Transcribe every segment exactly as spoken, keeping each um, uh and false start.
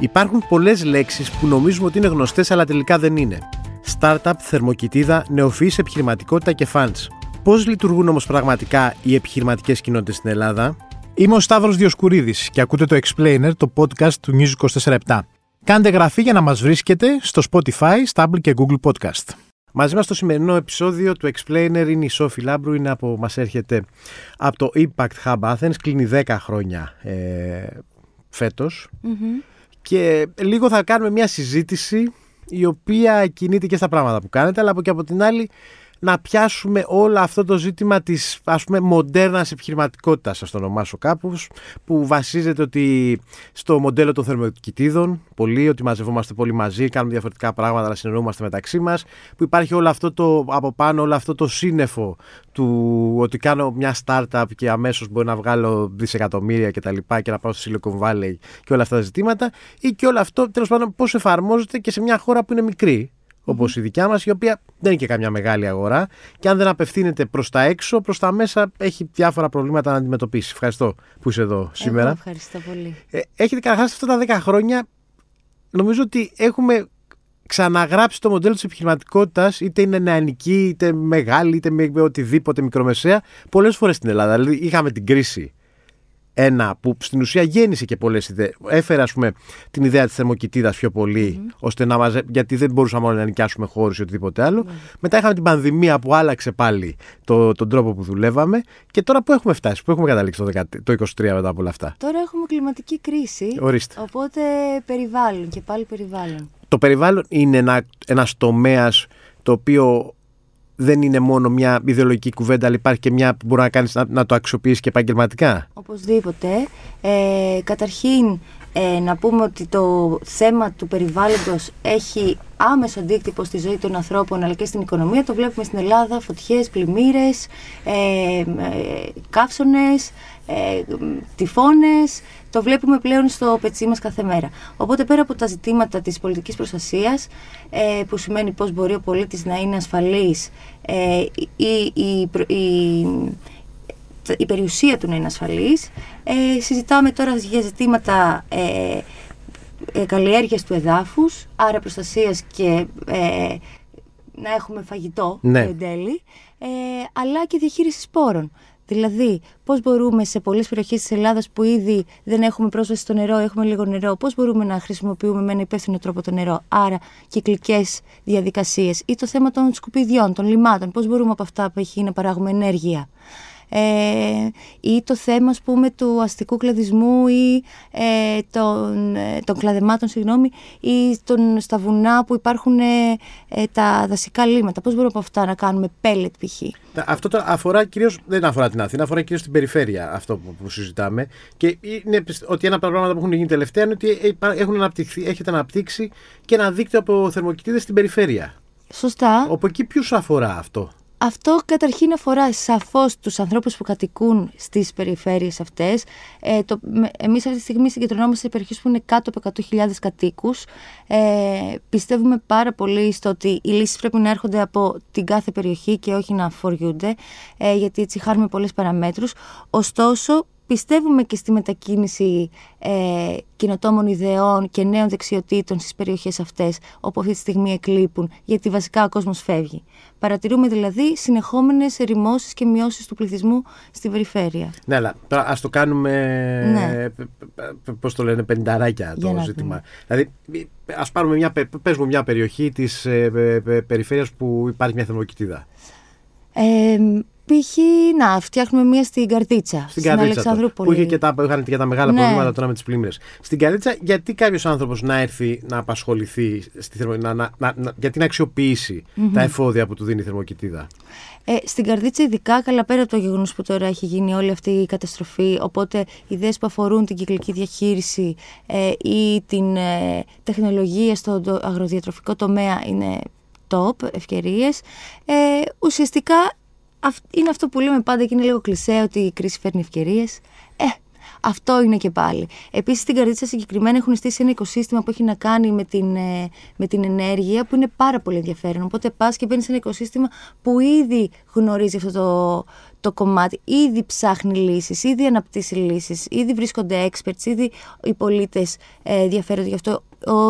Υπάρχουν πολλές λέξεις που νομίζουμε ότι είναι γνωστές αλλά τελικά δεν είναι. Startup, θερμοκοιτίδα, νεοφυής επιχειρηματικότητα και funds. Πώς λειτουργούν όμως πραγματικά οι επιχειρηματικές κοινότητες στην Ελλάδα? Είμαι ο Σταύρος Διοσκουρίδης και ακούτε το Explainer, το podcast του News είκοσι τέσσερα επτά. Κάντε εγγραφή για να μας βρίσκετε στο Spotify, Apple και Google Podcast. Μαζί μας στο σημερινό επεισόδιο του Explainer είναι η Σόφια Λάμπρου, είναι από, μας έρχεται από το Impact Hub Athens, κλείνει δέκα χρόνια ε, φέτος. Mm-hmm. Και λίγο θα κάνουμε μια συζήτηση η οποία κινείται και στα πράγματα που κάνετε, αλλά και από την άλλη να πιάσουμε όλο αυτό το ζήτημα της, ας πούμε, μοντέρνας επιχειρηματικότητας, ας το ονομάσω κάπως, που βασίζεται ότι στο μοντέλο των θερμοκοιτίδων, πολύ, ότι μαζευόμαστε πολύ μαζί, κάνουμε διαφορετικά πράγματα, αλλά συνεννοούμαστε μεταξύ μας, που υπάρχει όλο αυτό το από πάνω, όλο αυτό το σύννεφο του ότι κάνω μια startup και αμέσως μπορώ να βγάλω δισεκατομμύρια και τα λοιπά και να πάω στο Silicon Valley και όλα αυτά τα ζητήματα, ή και όλο αυτό, τέλος πάντων, πώς εφαρμόζεται και σε μια χώρα που είναι μικρή, όπως η δικιά μας, η οποία δεν είναι και καμιά μεγάλη αγορά και αν δεν απευθύνεται προς τα έξω, προς τα μέσα έχει διάφορα προβλήματα να αντιμετωπίσει. Ευχαριστώ που είσαι εδώ σήμερα. Εγώ ευχαριστώ πολύ. Έχετε καταρχάς αυτά τα δέκα χρόνια, νομίζω ότι έχουμε ξαναγράψει το μοντέλο της επιχειρηματικότητας, είτε είναι νεανική, είτε μεγάλη, είτε με οτιδήποτε μικρομεσαία, πολλές φορές στην Ελλάδα. Δηλαδή είχαμε την κρίση. Ένα που στην ουσία γέννησε και πολλές ιδέες. Έφερε, ας πούμε, την ιδέα της θερμοκοιτίδας πιο πολύ, mm. ώστε να μαζε... γιατί δεν μπορούσαμε όλοι να νοικιάσουμε χώρους ή οτιδήποτε άλλο. Mm. Μετά είχαμε την πανδημία που άλλαξε πάλι το, τον τρόπο που δουλεύαμε. Και τώρα πού έχουμε φτάσει, πού έχουμε καταλήξει το, το είκοσι τρία μετά από όλα αυτά? Τώρα έχουμε κλιματική κρίση. Ορίστε. Οπότε περιβάλλον και πάλι περιβάλλον. Το περιβάλλον είναι ένα, ένας τομέας το οποίο δεν είναι μόνο μια ιδεολογική κουβέντα, αλλά υπάρχει και μια που μπορεί να κάνεις να, να το αξιοποιήσεις και επαγγελματικά. Οπωσδήποτε. Ε, καταρχήν, ε, να πούμε ότι το θέμα του περιβάλλοντος έχει άμεσο αντίκτυπο στη ζωή των ανθρώπων αλλά και στην οικονομία. Το βλέπουμε στην Ελλάδα, φωτιές, πλημμύρες, ε, ε, καύσωνες, ε, τυφώνες. Το βλέπουμε πλέον στο πετσί μας κάθε μέρα. Οπότε πέρα από τα ζητήματα της πολιτικής προστασίας, ε, που σημαίνει πώς μπορεί ο πολίτης να είναι ασφαλής, ε, η, η, η, η περιουσία του να είναι ασφαλής, ε, συζητάμε τώρα για ζητήματα ε, ε, καλλιέργειας του εδάφους, άρα προστασίας και ε, να έχουμε φαγητό, ναι, εν τέλει, ε, αλλά και διαχείριση σπόρων. Δηλαδή, πώς μπορούμε σε πολλές περιοχές της Ελλάδας που ήδη δεν έχουμε πρόσβαση στο νερό, έχουμε λίγο νερό, πώς μπορούμε να χρησιμοποιούμε με ένα υπεύθυνο τρόπο το νερό, άρα κυκλικές διαδικασίες, ή το θέμα των σκουπιδιών, των λιμάτων, πώς μπορούμε από αυτά που έχει να παράγουμε ενέργεια. Ε, ή το θέμα, ας πούμε, του αστικού κλαδισμού ή ε, των, ε, των κλαδεμάτων, συγγνώμη, ή των, στα βουνά που υπάρχουν ε, ε, τα δασικά λίμματα. Πώς μπορούμε από αυτά να κάνουμε πέλετ, π.χ. Αυτό το αφορά κυρίως, δεν αφορά την Αθήνα, αφορά κυρίως την περιφέρεια αυτό που, που συζητάμε. Και είναι ότι ένα από τα πράγματα που έχουν γίνει τελευταία είναι ότι έχουν έχετε αναπτύξει και ένα δίκτυο από θερμοκοιτίδες στην περιφέρεια. Σωστά. Όπου εκεί ποιους αφορά αυτό? Αυτό καταρχήν αφορά σαφώς τους ανθρώπους που κατοικούν στις περιφέρειες αυτές. Ε, το, εμείς αυτή τη στιγμή συγκεντρωνόμαστε σε περιοχές που είναι κάτω από εκατό χιλιάδες κατοίκους. Ε, πιστεύουμε πάρα πολύ στο ότι οι λύσεις πρέπει να έρχονται από την κάθε περιοχή και όχι να φοριούνται, ε, γιατί έτσι χάνουμε πολλές παραμέτρους. Ωστόσο, πιστεύουμε και στη μετακίνηση ε, κοινοτόμων ιδεών και νέων δεξιοτήτων στις περιοχές αυτές, όπου αυτή τη στιγμή εκλείπουν, γιατί βασικά ο κόσμος φεύγει. Παρατηρούμε δηλαδή συνεχόμενες ερημώσεις και μειώσεις του πληθυσμού στην περιφέρεια. Ναι, αλλά τώρα ας το κάνουμε, ναι, πώς το λένε, πενταράκια το για ζήτημα. Δηλαδή, ας πάρουμε μια, πες μου μια περιοχή της ε, ε, περιφέρειας που υπάρχει μια θερμοκοιτίδα. Ε, Π.χ. να φτιάχνουμε μία στην Καρδίτσα, στην, στην Αλεξανδρούπολη. Που είχε και τα, είχαν και τα μεγάλα, ναι, προβλήματα τώρα με τις πλημμύρες. Στην Καρδίτσα, γιατί κάποιος άνθρωπος να έρθει να απασχοληθεί, στη θερμο, να, να, να, γιατί να αξιοποιήσει mm-hmm. τα εφόδια που του δίνει η θερμοκοιτίδα? Ε, στην Καρδίτσα ειδικά, καλά πέρα από το γεγονός που τώρα έχει γίνει όλη αυτή η καταστροφή, οπότε ιδέες που αφορούν την κυκλική διαχείριση ε, ή την ε, τεχνολογία στον το, αγροδιατροφικό τομέα είναι top, ευκαιρίες. Ε, ουσιαστικά είναι αυτό που λέμε πάντα και είναι λίγο κλισέ ότι η κρίση φέρνει ευκαιρίες. Ε, Αυτό είναι και πάλι. Επίσης, στην Καρδίτσα συγκεκριμένα έχουν στήσει ένα οικοσύστημα που έχει να κάνει με την, με την ενέργεια, που είναι πάρα πολύ ενδιαφέρον. Οπότε πας και μπαίνεις σε ένα οικοσύστημα που ήδη γνωρίζει αυτό το, το κομμάτι, ήδη ψάχνει λύσεις, ήδη αναπτύσσει λύσεις, ήδη βρίσκονται experts, ήδη οι πολίτες ενδιαφέρονται γι' αυτό.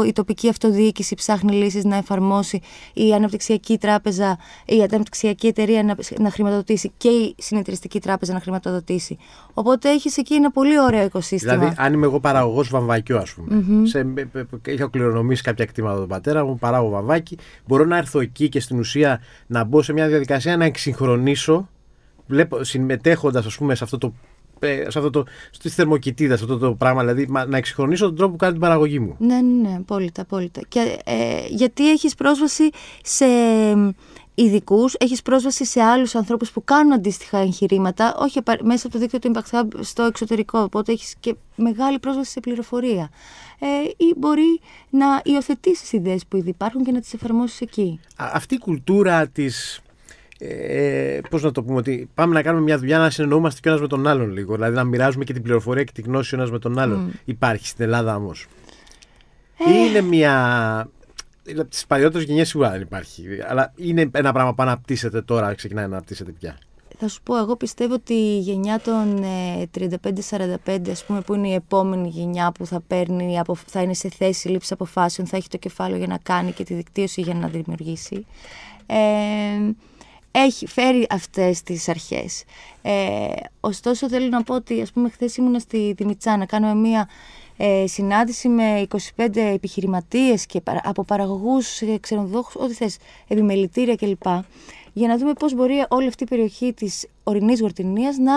Η τοπική αυτοδιοίκηση ψάχνει λύσεις να εφαρμόσει, η αναπτυξιακή τράπεζα, η αναπτυξιακή εταιρεία να χρηματοδοτήσει και η συνεταιριστική τράπεζα να χρηματοδοτήσει. Οπότε έχεις εκεί ένα πολύ ωραίο οικοσύστημα. Δηλαδή, αν είμαι εγώ παραγωγός βαμβακιού, ας πούμε, είχα κληρονομήσει κάποια κτήματα του πατέρα μου, παράγω βαμβάκι, μπορώ να έρθω εκεί και στην ουσία να μπω σε μια διαδικασία να εξυγχρονίσω, συμμετέχοντας, ας πούμε, σε αυτό το. Σε αυτό το, στη θερμοκοιτίδα, αυτό το πράγμα, δηλαδή να εξυγχρονίσω τον τρόπο που κάνω την παραγωγή μου. Ναι, ναι, ναι, απόλυτα, απόλυτα. Και, ε, γιατί έχεις πρόσβαση σε ειδικούς, έχεις πρόσβαση σε άλλους ανθρώπους που κάνουν αντίστοιχα εγχειρήματα, όχι μέσα από το δίκτυο του Impact Hub στο εξωτερικό, οπότε έχεις και μεγάλη πρόσβαση σε πληροφορία. Ε, ή μπορεί να υιοθετήσεις ιδέες που ήδη υπάρχουν και να τις εφαρμόσεις εκεί. Α, αυτή η κουλτούρα της... Ε, πώς να το πούμε, ότι πάμε να κάνουμε μια δουλειά να συνεννοούμαστε κι ο ένας με τον άλλον λίγο, δηλαδή να μοιράζουμε και την πληροφορία και τη γνώση ο ένας με τον άλλον. Mm. Υπάρχει στην Ελλάδα όμως? Ε. Είναι μια. Τις παλιότερες γενιές σίγουρα δεν υπάρχει, αλλά είναι ένα πράγμα που αναπτύσσεται τώρα, ξεκινάει να αναπτύσσεται πια. Θα σου πω, εγώ πιστεύω ότι η γενιά των τριάντα πέντε σαράντα πέντε, ας πούμε, που είναι η επόμενη γενιά που θα, παίρνει, θα είναι σε θέση λήψης αποφάσεων, θα έχει το κεφάλαιο για να κάνει και τη δικτύωση για να δημιουργήσει. Ε, Έχει φέρει αυτές τις αρχές. Ε, ωστόσο, θέλω να πω ότι, ας πούμε, χθες ήμουνα στη Δημητσάνα. Κάναμε μία ε, συνάντηση με είκοσι πέντε επιχειρηματίες και από παραγωγούς, ξενοδόχους, ό,τι θες, επιμελητήρια κλπ. Για να δούμε πώς μπορεί όλη αυτή η περιοχή της ορεινής Γορτυνίας να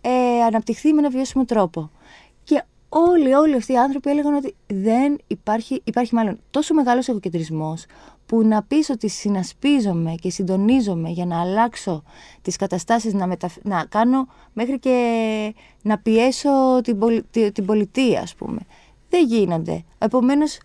ε, αναπτυχθεί με ένα βιώσιμο τρόπο. Και όλοι, όλοι αυτοί οι άνθρωποι έλεγαν ότι δεν υπάρχει, υπάρχει μάλλον τόσο μεγάλος εγωκεντρισμός, που να πεις ότι συνασπίζομαι και συντονίζομαι για να αλλάξω τις καταστάσεις, να, μετα... να κάνω μέχρι και να πιέσω την, πολι... την πολιτεία, ας πούμε. Δεν γίνονται. Επομένως,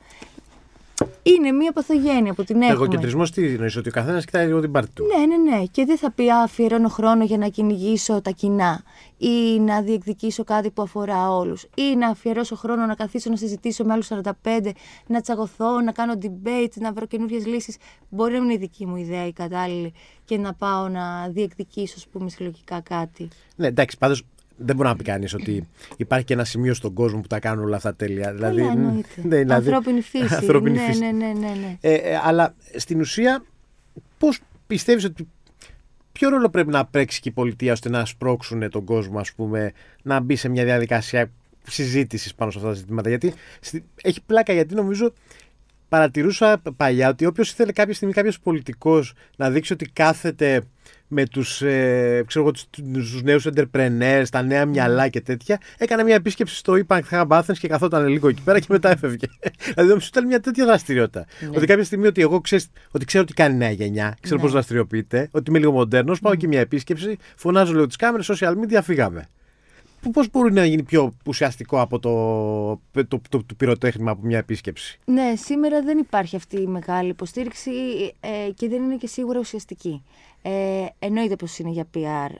είναι μία παθογένεια που την έχουμε. Εγωκεντρισμός τι εννοείς, ότι ο καθένας κοιτάει λίγο την πάρτη του? Ναι, ναι, ναι. Και δεν θα πει αφιερώνω χρόνο για να κυνηγήσω τα κοινά ή να διεκδικήσω κάτι που αφορά όλους ή να αφιερώσω χρόνο να καθίσω να συζητήσω με άλλους σαράντα πέντε, να τσαγωθώ, να κάνω debate, να βρω καινούριες λύσεις. Μπορεί να μην είναι η δική μου ιδέα η κατάλληλη και να πάω να διεκδικήσω, ας πούμε, συλλογικά κάτι. Ναι, εντάξει, πάντως. Δεν μπορεί να πει κανείς ότι υπάρχει και ένα σημείο στον κόσμο που τα κάνουν όλα αυτά τέλεια. Καλά, δηλαδή, εννοείται. Ναι, δηλαδή, ανθρώπινη φύση. Ανθρώπινη ναι, φύση. Ναι, ναι, ναι, ναι. Ε, ε, αλλά στην ουσία, πώς πιστεύεις ότι. Ποιο ρόλο πρέπει να παίξει και η πολιτεία ώστε να σπρώξουν τον κόσμο, ας πούμε, να μπει σε μια διαδικασία συζήτησης πάνω σε αυτά τα ζητήματα? Γιατί έχει πλάκα, γιατί νομίζω. Παρατηρούσα παλιά ότι όποιος ήθελε κάποια στιγμή, κάποιος πολιτικός, να δείξει ότι κάθεται με τους, ε, ξέρω, τους, τους νέους entrepreneurs, τα νέα μυαλά και τέτοια, έκανε μια επίσκεψη στο Impact Hub Athens και καθόταν λίγο εκεί πέρα και μετά έφευγε. Δηλαδή, νομίζω ήταν μια τέτοια δραστηριότητα. Ναι. Ότι κάποια στιγμή ότι εγώ ξέρεις, ότι ξέρω τι κάνει η νέα γενιά, ξέρω ναι. πώς δραστηριοποιείται, ότι είμαι λίγο μοντέρνος, πάω και μια επίσκεψη, φωνάζω λίγο τις κάμερες, social media, φύγαμε. Πώς μπορεί να γίνει πιο ουσιαστικό από το, το, το, το πυροτέχνημα από μια επίσκεψη? Ναι, σήμερα δεν υπάρχει αυτή η μεγάλη υποστήριξη ε, και δεν είναι και σίγουρα ουσιαστική. Ε, εννοείται πως είναι για πι αρ,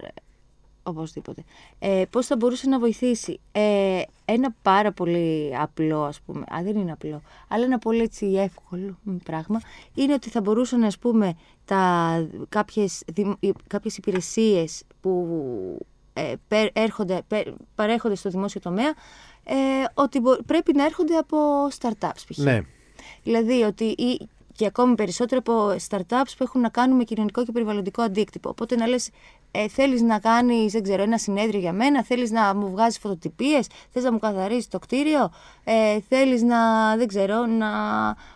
οπωσδήποτε. Ε, πώς θα μπορούσε να βοηθήσει? Ε, ένα πάρα πολύ απλό, ας πούμε, α, δεν είναι απλό, αλλά ένα πολύ έτσι εύκολο πράγμα, είναι ότι θα μπορούσαν, ας πούμε, τα, κάποιες, κάποιες υπηρεσίες που... Ε, πε, έρχονται, πε, παρέχονται στο δημόσιο τομέα ε, ότι μπο, πρέπει να έρχονται από startups π.χ. Ναι. Δηλαδή ότι ή, και ακόμη περισσότερο από startups που έχουν να κάνουν με κοινωνικό και περιβαλλοντικό αντίκτυπο. Οπότε να λες ε, θέλεις να κάνεις, δεν ξέρω, ένα συνέδριο για μένα, θέλεις να μου βγάζεις φωτοτυπίες, θες να μου καθαρίσεις το κτίριο, ε, θέλεις να, δεν ξέρω, να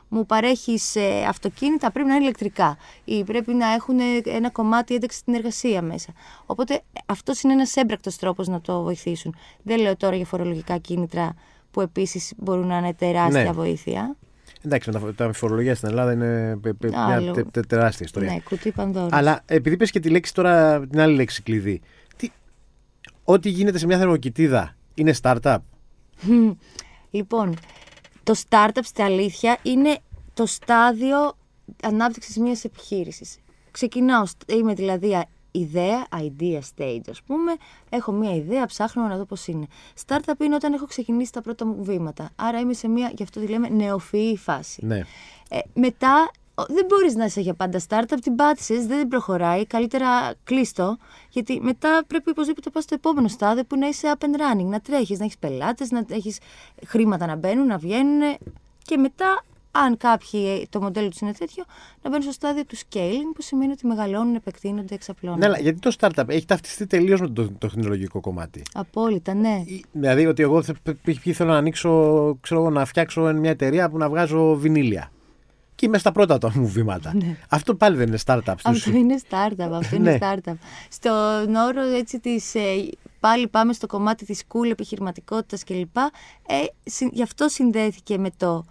μου παρέχεις ε, αυτοκίνητα, πρέπει να είναι ηλεκτρικά ή πρέπει να έχουν ένα κομμάτι ένταξη στην εργασία μέσα. Οπότε αυτός είναι ένας έμπρακτος τρόπος να το βοηθήσουν. Δεν λέω τώρα για φορολογικά κίνητρα που επίσης μπορούν να είναι τεράστια ναι. βοήθεια. Εντάξει, τα φορολογία στην Ελλάδα είναι μια τε, τε, τεράστια ιστορία. Ναι, κουτί πανδώρας. Αλλά επειδή πες και τη λέξη τώρα, την άλλη λέξη κλειδί. Τι, ό,τι γίνεται σε μια θερμοκοιτίδα είναι startup? Λοιπόν, το startup στην αλήθεια είναι το στάδιο ανάπτυξης μιας επιχείρησης. Ξεκινάω, είμαι δηλαδή ιδέα, idea stage, ας πούμε. Έχω μια ιδέα, ψάχνω να δω πώς είναι. Startup είναι όταν έχω ξεκινήσει τα πρώτα μου βήματα. Άρα είμαι σε μια, γι' αυτό τη λέμε, νεοφυή φάση. Ναι. Ε, μετά, δεν μπορείς να είσαι για πάντα startup, την πάτησες, δεν προχωράει. Καλύτερα κλείστο, γιατί μετά πρέπει οπωσδήποτε να πας στο επόμενο στάδιο που να είσαι up and running, να τρέχεις, να έχεις πελάτες, να έχεις χρήματα να μπαίνουν, να βγαίνουν. Και μετά, αν κάποιοι το μοντέλο τους είναι τέτοιο, να μπαίνουν στο στάδιο του scaling, που σημαίνει ότι μεγαλώνουν, επεκτείνονται, εξαπλώνουν. Ναι, αλλά γιατί το startup έχει ταυτιστεί τελείως με το τεχνολογικό κομμάτι. Απόλυτα, ναι. Δηλαδή, ότι εγώ θέλω να ανοίξω, ξέρω, να φτιάξω μια εταιρεία που να βγάζω βινίλια. Και είμαι στα πρώτα του μου βήματα. Ναι. Αυτό πάλι δεν είναι startup. Αυτό είναι startup. Αυτό είναι startup. Στον όρο έτσι της, πάλι πάμε στο κομμάτι της cool επιχειρηματικότητας κλπ. Ε, γι' αυτό συνδέθηκε με το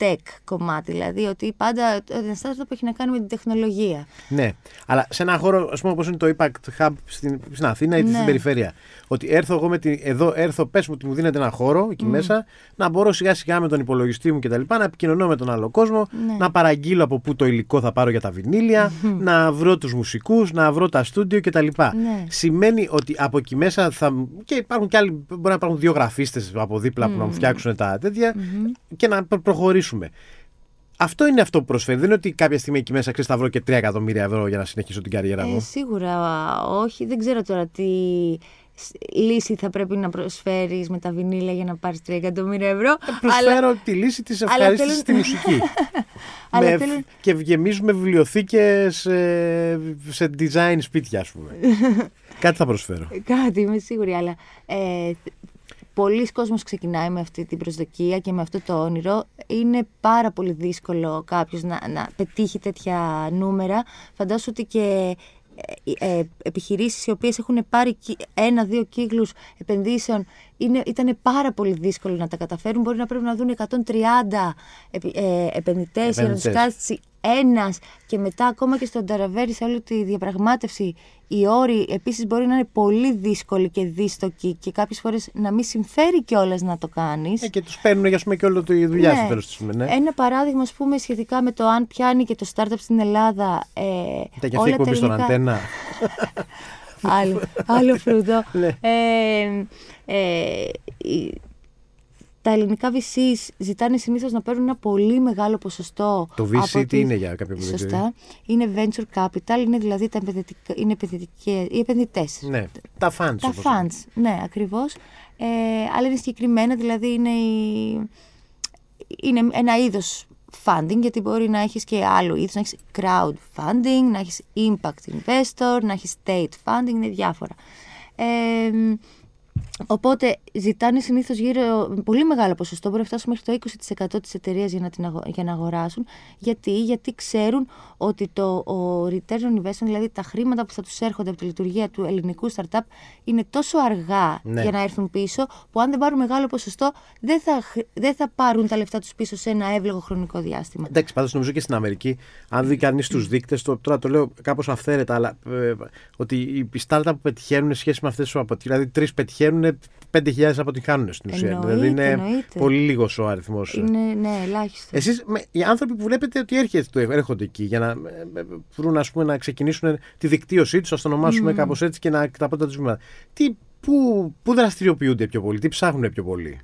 tech κομμάτι. Δηλαδή ότι πάντα ένα startup έχει να κάνει με την τεχνολογία. Ναι. Αλλά σε έναν χώρο, ας πούμε, όπως είναι το Impact Hub στην, στην Αθήνα ή ναι. στην περιφέρεια. Ότι έρθω εγώ με την, εδώ, έρθω, πες μου ότι μου δίνεται ένα χώρο εκεί mm. μέσα, να μπορώ σιγά σιγά με τον υπολογιστή μου κτλ. Να επικοινωνώ με τον άλλο κόσμο, ναι. να παραγγείλω από πού το υλικό θα πάρω για τα βινίλια, mm-hmm. να βρω τους μουσικούς, να βρω τα στούντιο κτλ. Ναι. Σημαίνει ότι από εκεί μέσα θα. Και υπάρχουν κι άλλοι, μπορεί να υπάρχουν δύο γραφίστες από δίπλα mm. που να μου φτιάξουν τα τέτοια mm-hmm. και να προχωρήσουμε. Αυτό είναι αυτό που προσφέρει. Δεν είναι ότι κάποια στιγμή εκεί μέσα ξέρεις θα βρω και τρία εκατομμύρια ευρώ για να συνεχίσω την καριέρα μου. Ε, σίγουρα όχι. Δεν ξέρω τώρα τι λύση θα πρέπει να προσφέρεις με τα βινίλια για να πάρεις τρία εκατομμύρια ευρώ. Προσφέρω αλλά τη λύση της ευχαρίστησης τέλος στη μουσική. με... τέλος... Και γεμίζουμε βιβλιοθήκες σε... σε design σπίτια, ας πούμε. Κάτι θα προσφέρω. Κάτι, είμαι σίγουρη, αλλά ε... πολλοί κόσμος ξεκινάει με αυτή την προσδοκία και με αυτό το όνειρο. Είναι πάρα πολύ δύσκολο κάποιος να, να πετύχει τέτοια νούμερα. Φαντάσου ότι και ε, ε, επιχειρήσεις οι οποίες έχουν πάρει ένα-δύο κύκλους επενδύσεων είναι, ήταν πάρα πολύ δύσκολο να τα καταφέρουν. Μπορεί να πρέπει να δουν εκατόν τριάντα επι, ε, επενδυτές για να τους κάτσει ένας και μετά ακόμα και στον ταραβέρι σε όλη τη διαπραγμάτευση οι όροι επίσης μπορεί να είναι πολύ δύσκολοι και δύστοκοι και κάποιες φορές να μην συμφέρει κιόλας να το κάνεις. Ε, και τους παίρνουν για πούμε, και όλο τη δουλειά ναι. στο τέλος της. Ναι. Ένα παράδειγμα ας πούμε, σχετικά με το αν πιάνει και το startup στην Ελλάδα. Ε, ήταν και αυτή η εκπομπή στον Αντένα. άλλο, άλλο φρούτο. Ναι. Ε, ε, Τα ελληνικά βι σις ζητάνε συνήθως να παίρνουν ένα πολύ μεγάλο ποσοστό. Το βι σι τι τις... είναι για κάποια που δεν ξέρει. Είναι venture capital, είναι δηλαδή τα επενδυτικά, είναι οι επενδυτές. Ναι, τα funds. Τα funds, ναι, ακριβώς. Ε, αλλά είναι συγκεκριμένα, δηλαδή είναι, η... είναι ένα είδος funding, γιατί μπορεί να έχεις και άλλο είδος, να έχεις crowdfunding, να έχεις impact investor, να έχεις state funding, είναι διάφορα. Ε, Οπότε ζητάνε συνήθως γύρω πολύ μεγάλο ποσοστό, μπορεί να φτάσουν μέχρι το είκοσι τοις εκατό της εταιρείας για να, την αγο... για να αγοράσουν. Γιατί? Γιατί ξέρουν ότι το ο return on investment, δηλαδή τα χρήματα που θα τους έρχονται από τη λειτουργία του ελληνικού startup, είναι τόσο αργά ναι. για να έρθουν πίσω, που αν δεν πάρουν μεγάλο ποσοστό, δεν θα, δεν θα πάρουν τα λεφτά τους πίσω σε ένα εύλογο χρονικό διάστημα. Εντάξει, πάντως νομίζω και στην Αμερική, αν δει κανείς τους δείκτες, το, τώρα το λέω κάπως αυθαίρετα, αλλά ε, ότι οι startup που πετυχαίνουν σε σχέση με αυτές που αποτυχαίνουν, δηλαδή τρεις πετυχαίνουν. πέντε χιλιάδες αποτυχάνουν στην ουσία. Εννοείται, δηλαδή είναι εννοείται. Πολύ λίγος ο αριθμός. Είναι, ναι, ελάχιστο. Εσείς, οι άνθρωποι που βλέπετε ότι έρχεται, έρχονται εκεί για να βρουν ας πούμε, να ξεκινήσουν τη δικτύωσή τους, ας το ονομάσουμε mm. κάπως έτσι και να τα πρώτα τους βήματα. Πού δραστηριοποιούνται πιο πολύ, τι ψάχνουν πιο πολύ.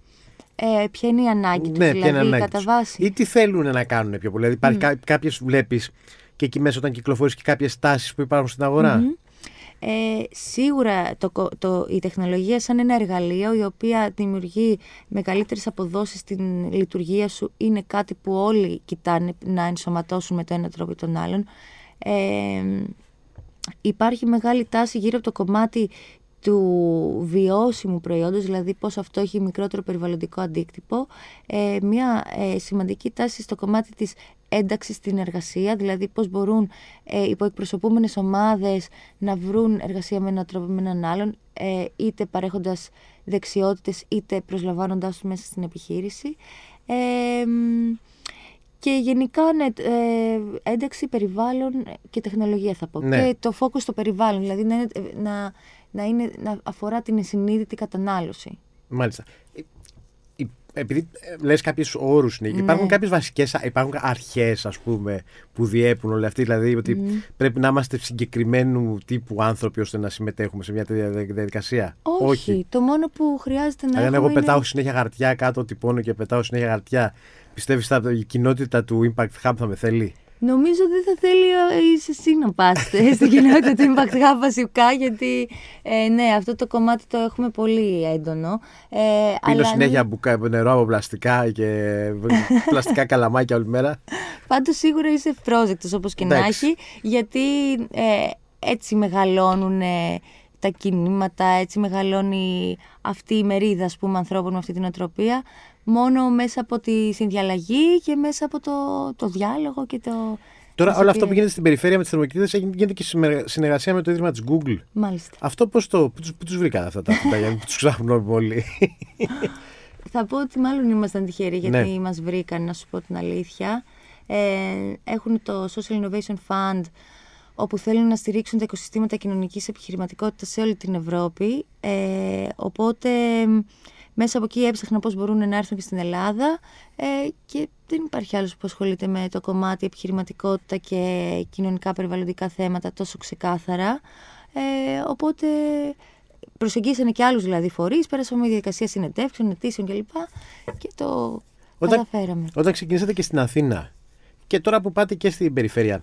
Ε, ποια είναι η ανάγκη τους, ναι, δηλαδή ανάγκη κατά τους. Βάση. Ή τι θέλουν να κάνουν πιο πολύ. Δηλαδή mm. κάποιες βλέπεις και εκεί μέσα όταν κυκλοφορείς και κάποιες τάσεις που υπάρχουν στην αγορά. Mm-hmm. Ε, σίγουρα το, το, η τεχνολογία σαν ένα εργαλείο η οποία δημιουργεί μεγαλύτερες αποδόσεις στην λειτουργία σου είναι κάτι που όλοι κοιτάνε να ενσωματώσουν με το ένα τρόπο ή τον άλλον. Ε, υπάρχει μεγάλη τάση γύρω από το κομμάτι του βιώσιμου προϊόντος, δηλαδή πώς αυτό έχει μικρότερο περιβαλλοντικό αντίκτυπο. Ε, μια ε, σημαντική τάση στο κομμάτι της ένταξη στην εργασία, δηλαδή πώς μπορούν ε, υποεκπροσωπούμενες ομάδες να βρουν εργασία με έναν τρόπο με έναν άλλον, ε, είτε παρέχοντας δεξιότητες, είτε προσλαμβάνοντας τους μέσα στην επιχείρηση. Ε, και γενικά ναι, ε, ένταξη περιβάλλον και τεχνολογία θα πω. Ναι. Και το focus στο περιβάλλον, δηλαδή να, είναι, να, να, είναι, να αφορά την συνείδητη κατανάλωση. Μάλιστα. επειδή λες κάποιους όρους, ναι. Υπάρχουν κάποιες βασικές, υπάρχουν αρχές, ας πούμε, που διέπουν όλοι αυτοί. Δηλαδή ότι mm. πρέπει να είμαστε συγκεκριμένου τύπου άνθρωποι ώστε να συμμετέχουμε σε μια τέτοια διαδικασία. Όχι. Όχι. Το μόνο που χρειάζεται να δηλαδή, έχουμε. Αν εγώ πετάω είναι... συνέχεια χαρτιά κάτω, τυπώνω και πετάω συνέχεια χαρτιά, πιστεύεις ότι η κοινότητα του Impact Hub θα με θέλει? Νομίζω ότι δεν θα θέλει εσύ να πάστε στην κοινότητα του Impact Hub βασικά, γιατί ε, ναι, αυτό το κομμάτι το έχουμε πολύ έντονο. Ε, Πίνω αλλά... συνέχεια μπουκά, νερό από πλαστικά και πλαστικά καλαμάκια όλη μέρα. Πάντως σίγουρα είσαι ευπρόσδεκτος όπως και να έχει, γιατί ε, έτσι μεγαλώνουν ε, τα κινήματα, έτσι μεγαλώνει αυτή η μερίδα, ας πούμε, ανθρώπων με αυτή την οτροπία. Μόνο μέσα από τη συνδιαλλαγή και μέσα από το, το διάλογο και το... Τώρα όλο πήρε... αυτό που γίνεται στην περιφέρεια με τις θερμοκοιτίδες γίνεται και συνεργασία με το ίδρυμα της Google. Μάλιστα. Αυτό πώς το... Πού τους βρήκατε αυτά τα φύτα για να τους ξάχνουμε όλοι? Θα πω ότι μάλλον ήμασταν τυχεροί γιατί ναι. μας βρήκαν, να σου πω την αλήθεια. Ε, έχουν το Social Innovation Fund, όπου θέλουν να στηρίξουν τα οικοσυστήματα κοινωνικής επιχειρηματικότητας σε όλη την Ευρώπη. Ε, οπότε... Μέσα από εκεί έψαχνα πώς μπορούν να έρθουν και στην Ελλάδα ε, και δεν υπάρχει άλλος που ασχολείται με το κομμάτι επιχειρηματικότητα και κοινωνικά περιβαλλοντικά θέματα τόσο ξεκάθαρα. Ε, οπότε προσεγγίσανε και άλλους δηλαδή φορείς, πέρασαμε με διαδικασία συνεντεύξεων, αιτήσεων κλπ. Και το όταν, καταφέραμε. Όταν ξεκινήσατε και στην Αθήνα και τώρα που πάτε και στην περιφέρεια,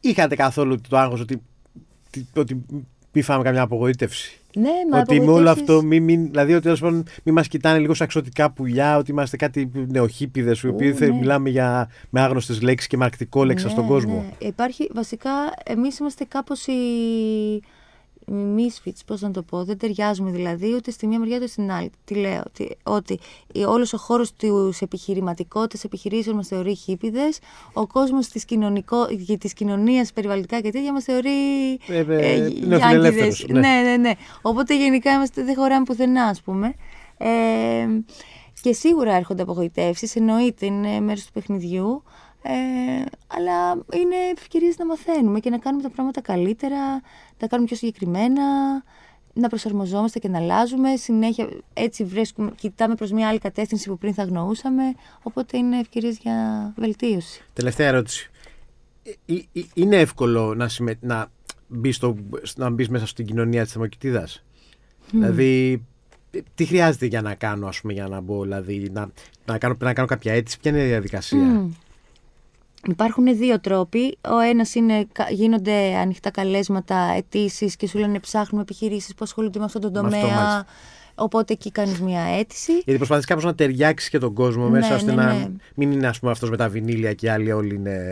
είχατε καθόλου το άγχος ότι, ότι μη φάμε καμιά απογοήτευση? Ναι, μα ότι με όλο αυτό, μη, μη, δηλαδή ότι μην μας κοιτάνε λίγο σαν εξωτικά πουλιά, ότι είμαστε κάτι νεοχίπηδες, οι οποίοι ναι. μιλάμε για, με άγνωστες λέξεις και με αρκτικόλεξα ναι, στον κόσμο. Ναι. Υπάρχει, βασικά, εμείς είμαστε κάπως οι misfits, πώς να το πω, δεν ταιριάζουμε δηλαδή ούτε στη μία μεριά ούτε στην άλλη. Τι λέω, ότι, ότι όλος ο χώρος της επιχειρηματικότητας, επιχειρήσεων μας θεωρεί χίπηδες, ο κόσμος της, της κοινωνίας περιβαλλοντικά και τέτοια μας θεωρεί ε, ε, ε, γιάνγκηδες. Ναι. ναι, ναι, ναι. Οπότε γενικά είμαστε, δεν χωράμε πουθενά, ας πούμε. Ε, και σίγουρα έρχονται απογοητεύσεις, εννοείται, είναι μέρος του παιχνιδιού. Ε, αλλά είναι ευκαιρίες να μαθαίνουμε και να κάνουμε τα πράγματα καλύτερα, να τα κάνουμε πιο συγκεκριμένα, να προσαρμοζόμαστε και να αλλάζουμε. Συνέχεια έτσι βρέσκουμε, κοιτάμε προς μια άλλη κατεύθυνση που πριν θα αγνοούσαμε. Οπότε είναι ευκαιρίες για βελτίωση. Τελευταία ερώτηση. Ε, ε, είναι εύκολο να, συμμε... να, μπεις στο... να μπεις μέσα στην κοινωνία της θερμοκοιτίδας? Mm. Δηλαδή, τι χρειάζεται για να κάνω, ας πούμε, για να μπω, δηλαδή, να... Να, κάνω... να κάνω κάποια αίτηση? Ποια είναι η διαδικασία? Mm. Υπάρχουν δύο τρόποι. Ο ένας είναι, γίνονται ανοιχτά καλέσματα, αιτήσεις και σου λένε ψάχνουμε επιχειρήσεις που ασχολούνται με αυτόν τον τομέα. Αυτό, οπότε εκεί κάνεις μια αίτηση. Γιατί προσπαθείς κάπως να ταιριάξεις και τον κόσμο ναι, μέσα, ώστε ναι, ναι. να μην είναι, ας πούμε, αυτός με τα βινίλια και οι άλλοι όλοι είναι.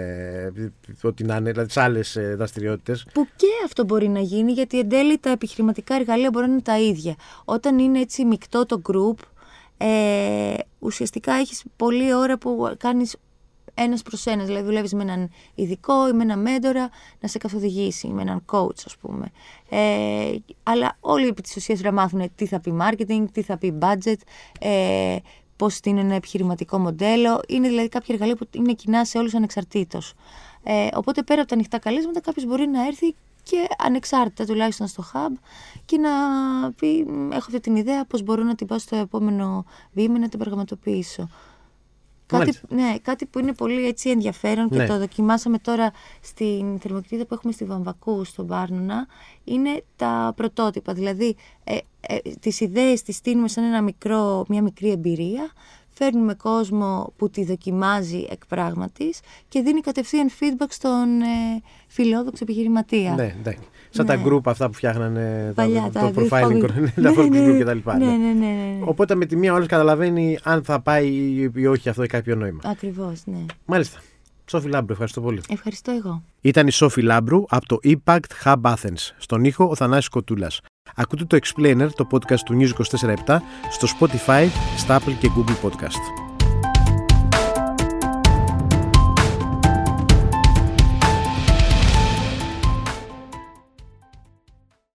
Ό,τι να είναι, δηλαδή τις άλλες δραστηριότητες. Που και αυτό μπορεί να γίνει, γιατί εν τέλει τα επιχειρηματικά εργαλεία μπορεί να είναι τα ίδια. Όταν είναι έτσι μεικτό το group, ε, ουσιαστικά έχεις πολλή ώρα που κάνεις. Ένας προς ένας, δηλαδή δουλεύεις με έναν ειδικό ή με έναν μέντορα να σε καθοδηγήσει, με έναν coach, ας πούμε. Ε, αλλά όλοι επί της ουσίας να μάθουν τι θα πει marketing, τι θα πει budget, ε, πώς είναι ένα επιχειρηματικό μοντέλο. Είναι δηλαδή κάποια εργαλεία που είναι κοινά σε όλους ανεξαρτήτως. Ε, οπότε πέρα από τα ανοιχτά καλέσματα, κάποιος μπορεί να έρθει και ανεξάρτητα, τουλάχιστον στο hub, και να πει: έχω αυτή την ιδέα, πώς μπορώ να την πάω στο επόμενο βήμα, να την πραγματοποιήσω. Κάτι, ναι, κάτι που είναι πολύ έτσι ενδιαφέρον και ναι. το δοκιμάσαμε τώρα στην θερμοκοιτίδα που έχουμε στη Βαμβακού, στον Πάρνονα, είναι τα πρωτότυπα. Δηλαδή, ε, ε, τις ιδέες τις στείλουμε σαν ένα μικρό, μια μικρή εμπειρία, φέρνουμε κόσμο που τη δοκιμάζει εκ πράγματης και δίνει κατευθείαν feedback στον ε, φιλόδοξο επιχειρηματία. Ναι, ναι. Σαν ναι. τα group αυτά που φτιάχνανε παλιά, τα, τα, το profiling, τα focus group κτλ. Ναι, ναι, ναι. Οπότε με τη μία όλες καταλαβαίνει αν θα πάει ή όχι, αυτό έχει κάποιο νόημα. Ακριβώς, ναι. Μάλιστα. Σόφη Λάμπρου, ευχαριστώ πολύ. Ευχαριστώ εγώ. Ήταν η Σόφη Λάμπρου από το Impact Hub Athens. Στον ήχο ο Θανάσης Κοτούλας. Ακούτε το Explainer, το podcast του News είκοσι τέσσερα επτά, στο Spotify, στα Apple και Google Podcast.